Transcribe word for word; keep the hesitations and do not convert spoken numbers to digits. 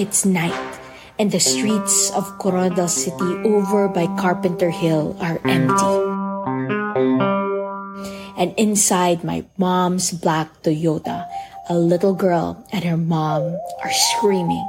It's night, and the streets of Coronadal City over by Carpenter Hill are empty. And inside my mom's black Toyota, a little girl and her mom are screaming.